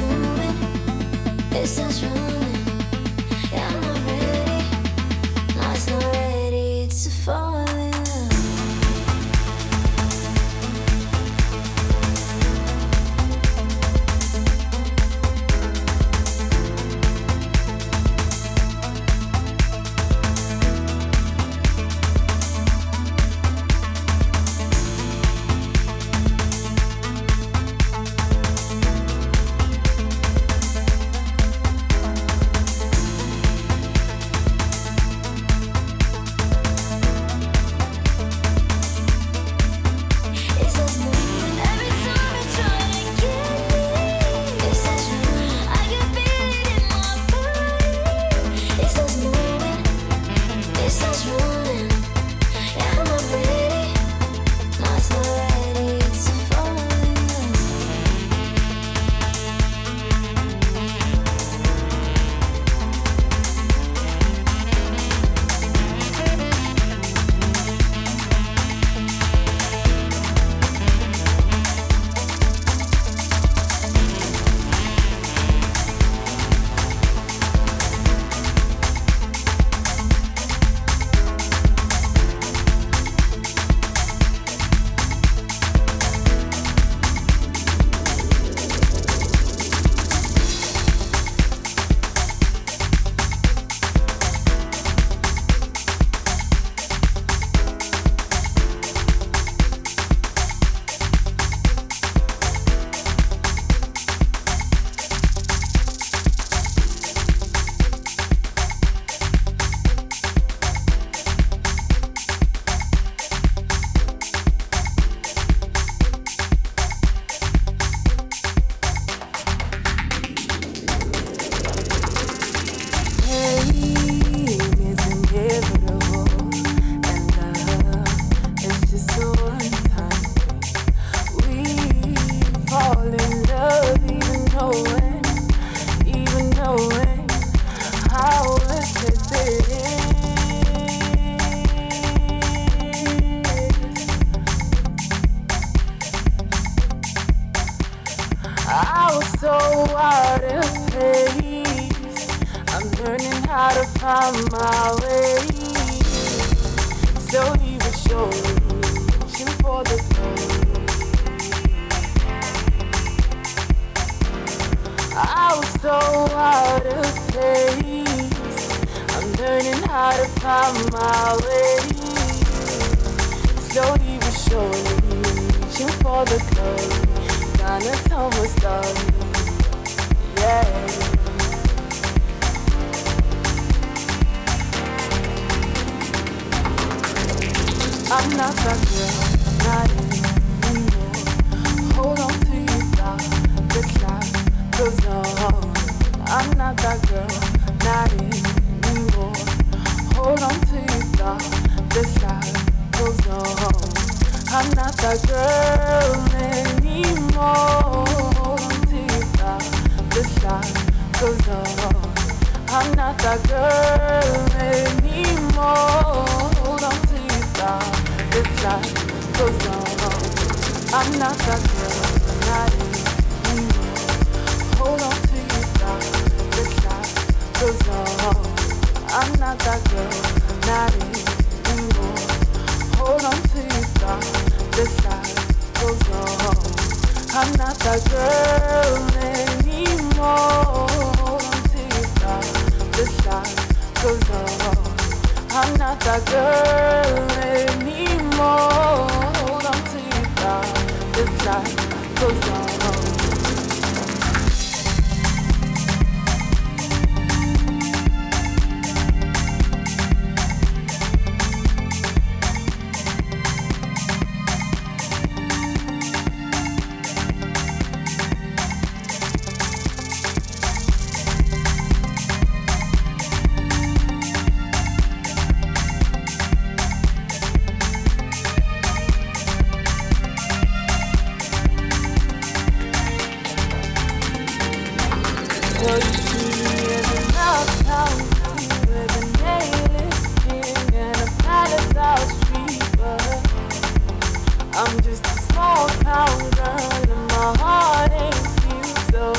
moving, it starts running. Yeah, I'm not ready, I was not ready to fall in I'm just a small town girl and my heart ain't feel so.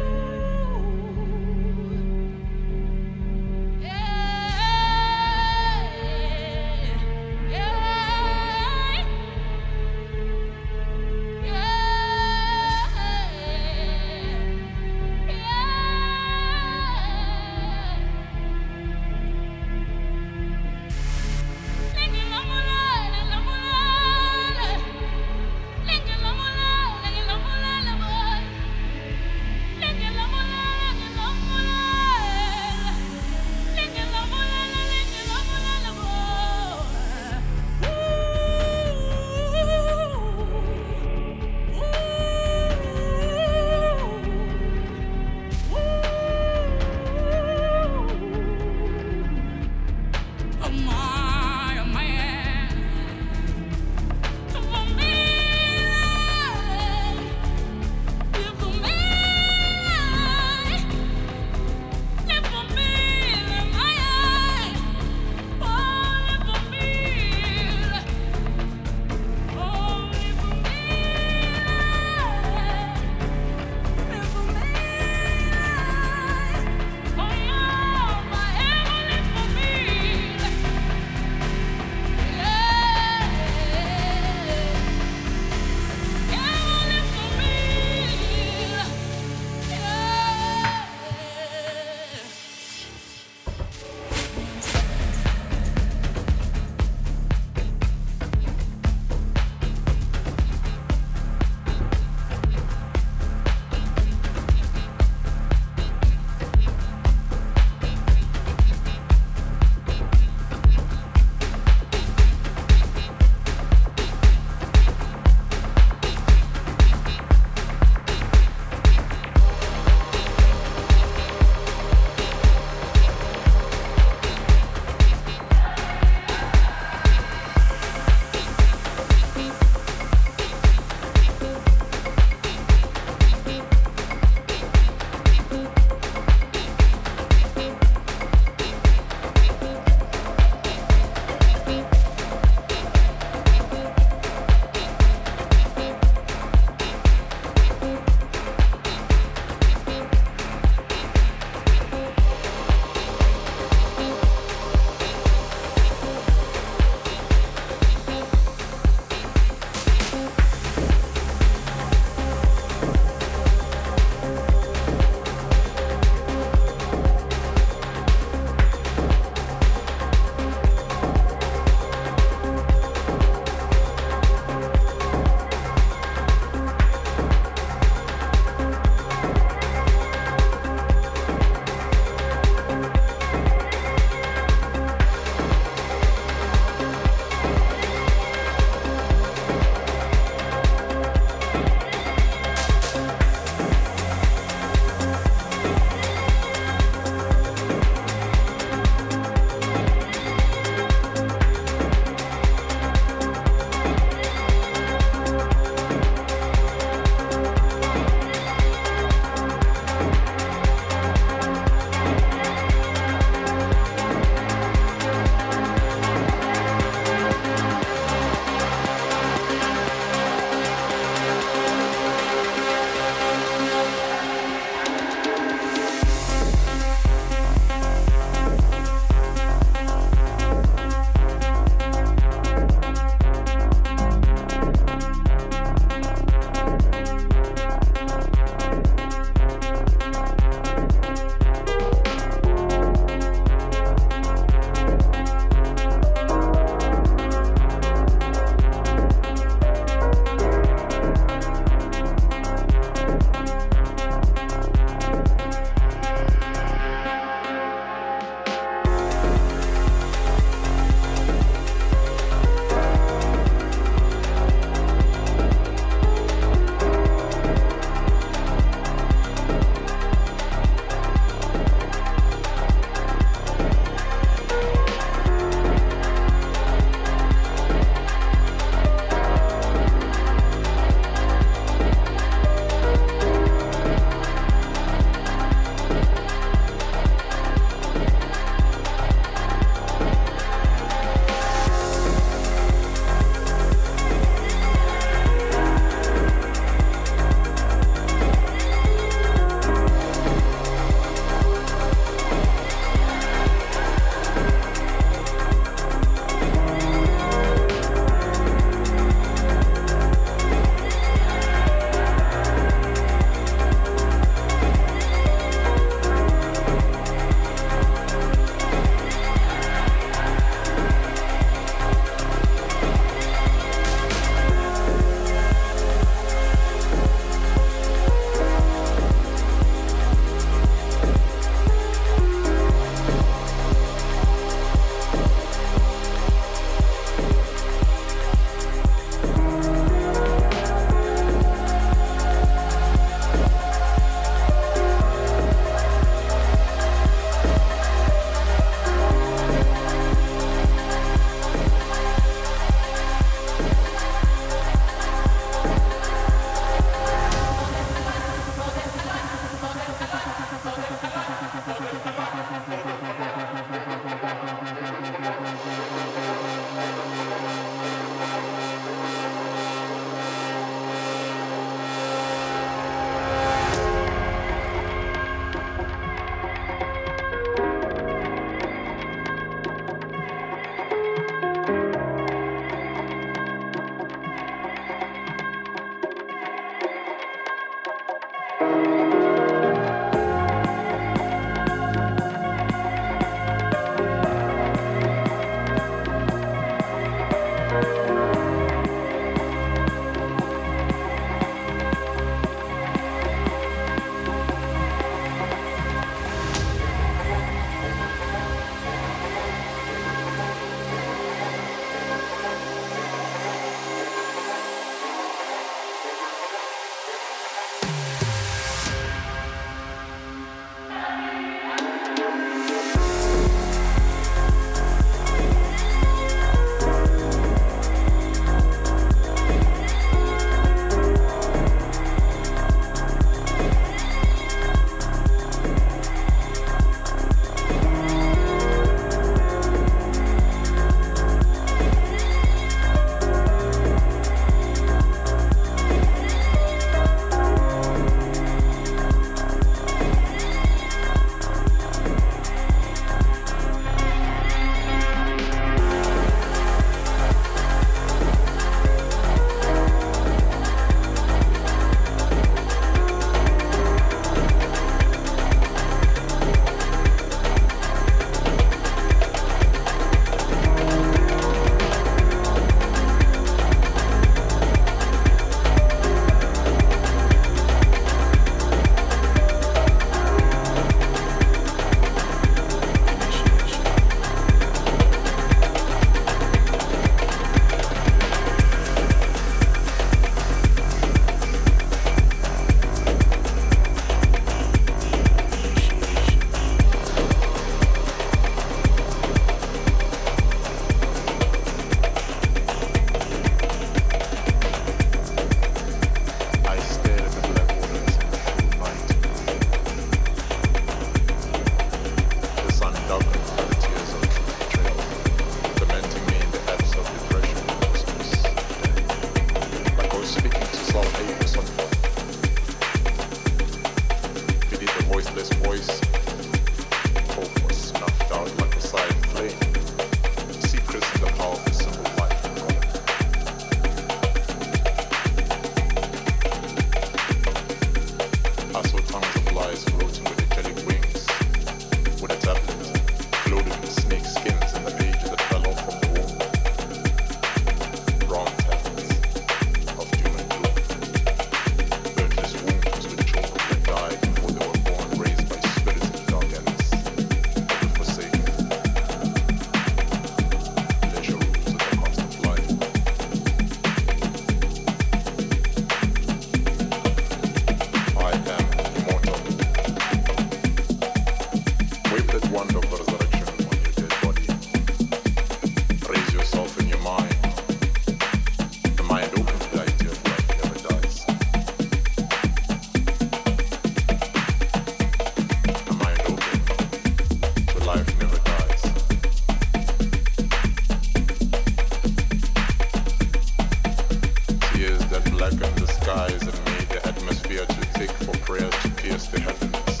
black of the skies and made the atmosphere too thick for prayers to pierce the heavens,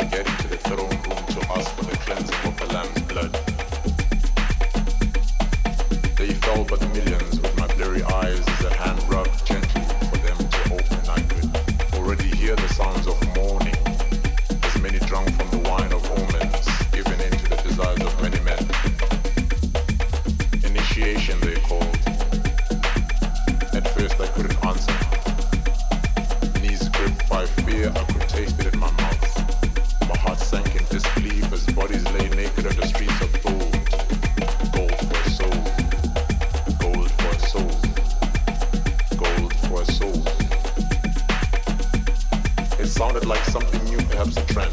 and get into the throne room to ask for the cleansing of the lamb's blood. They fell but millions with my blurry eyes as a hand rubbed gently for them to open. I could already hear the sounds of mourning, as many drunk from the wine of omens, given into the desires of many men. Initiation they called. At first I couldn't answer. Knees gripped by fear, I could taste it in my mouth. My heart sank in disbelief as bodies lay naked on the streets of gold. Gold for a soul. Gold for a soul. Gold for a soul. It sounded like something new, perhaps a trend.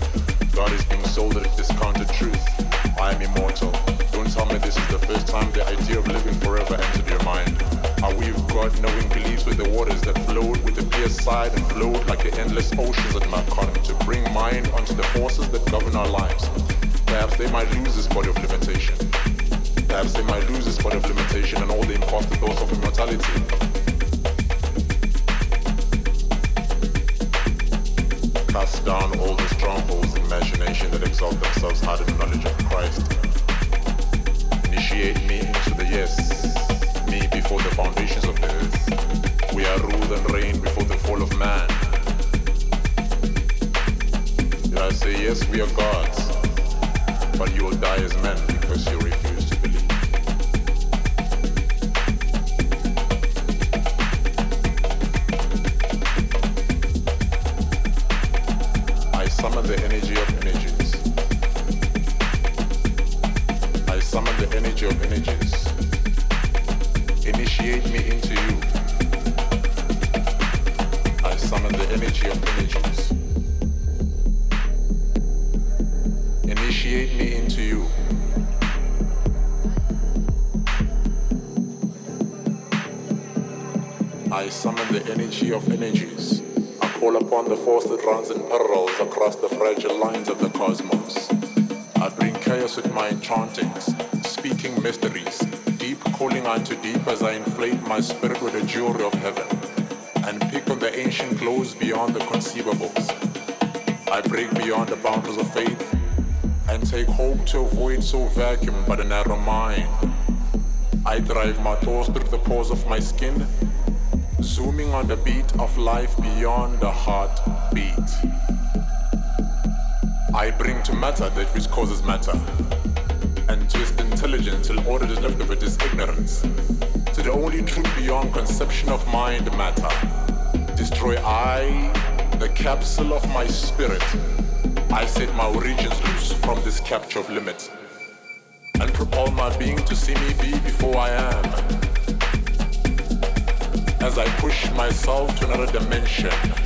God is being sold at a discounted truth. I am immortal. Don't tell me this is the first time the idea of living forever entered your mind. How we've got knowing beliefs with the waters that flowed with the pierced side and flowed like the endless oceans at Mount Cotton to bring mind onto the forces that govern our lives. Perhaps they might lose this body of limitation. Perhaps they might lose this body of limitation and all the imposter thoughts of immortality. Cast down all the strongholds in imagination that exalt themselves out of the knowledge of Christ. Initiate me into the yes. Me before the foundations of the earth. We are ruled and reigned before the fall of man. Did I say yes, we are gods, but you will die as men because you refuse to believe. I summon the energy of energies. I summon the energy of energies. Initiate me into you. I summon the energy of energies. Initiate me into you. I summon the energy of energies. I call upon the force that runs in parallels across the fragile lines of the cosmos. I bring chaos with my enchantings, speaking mysteries. Calling unto deep as I inflate my spirit with the jewelry of heaven and pick on the ancient glows beyond the conceivables. I break beyond the boundaries of faith and take hope to avoid so vacuum but a narrow mind. I drive my thoughts through the pores of my skin, zooming on the beat of life beyond the heartbeat. I bring to matter that which causes matter. And twist intelligence till all that is left of it is ignorance. To the only truth beyond conception of mind matter. Destroy I, the capsule of my spirit. I set my origins loose from this capture of limits. And propel my being to see me be before I am. As I push myself to another dimension.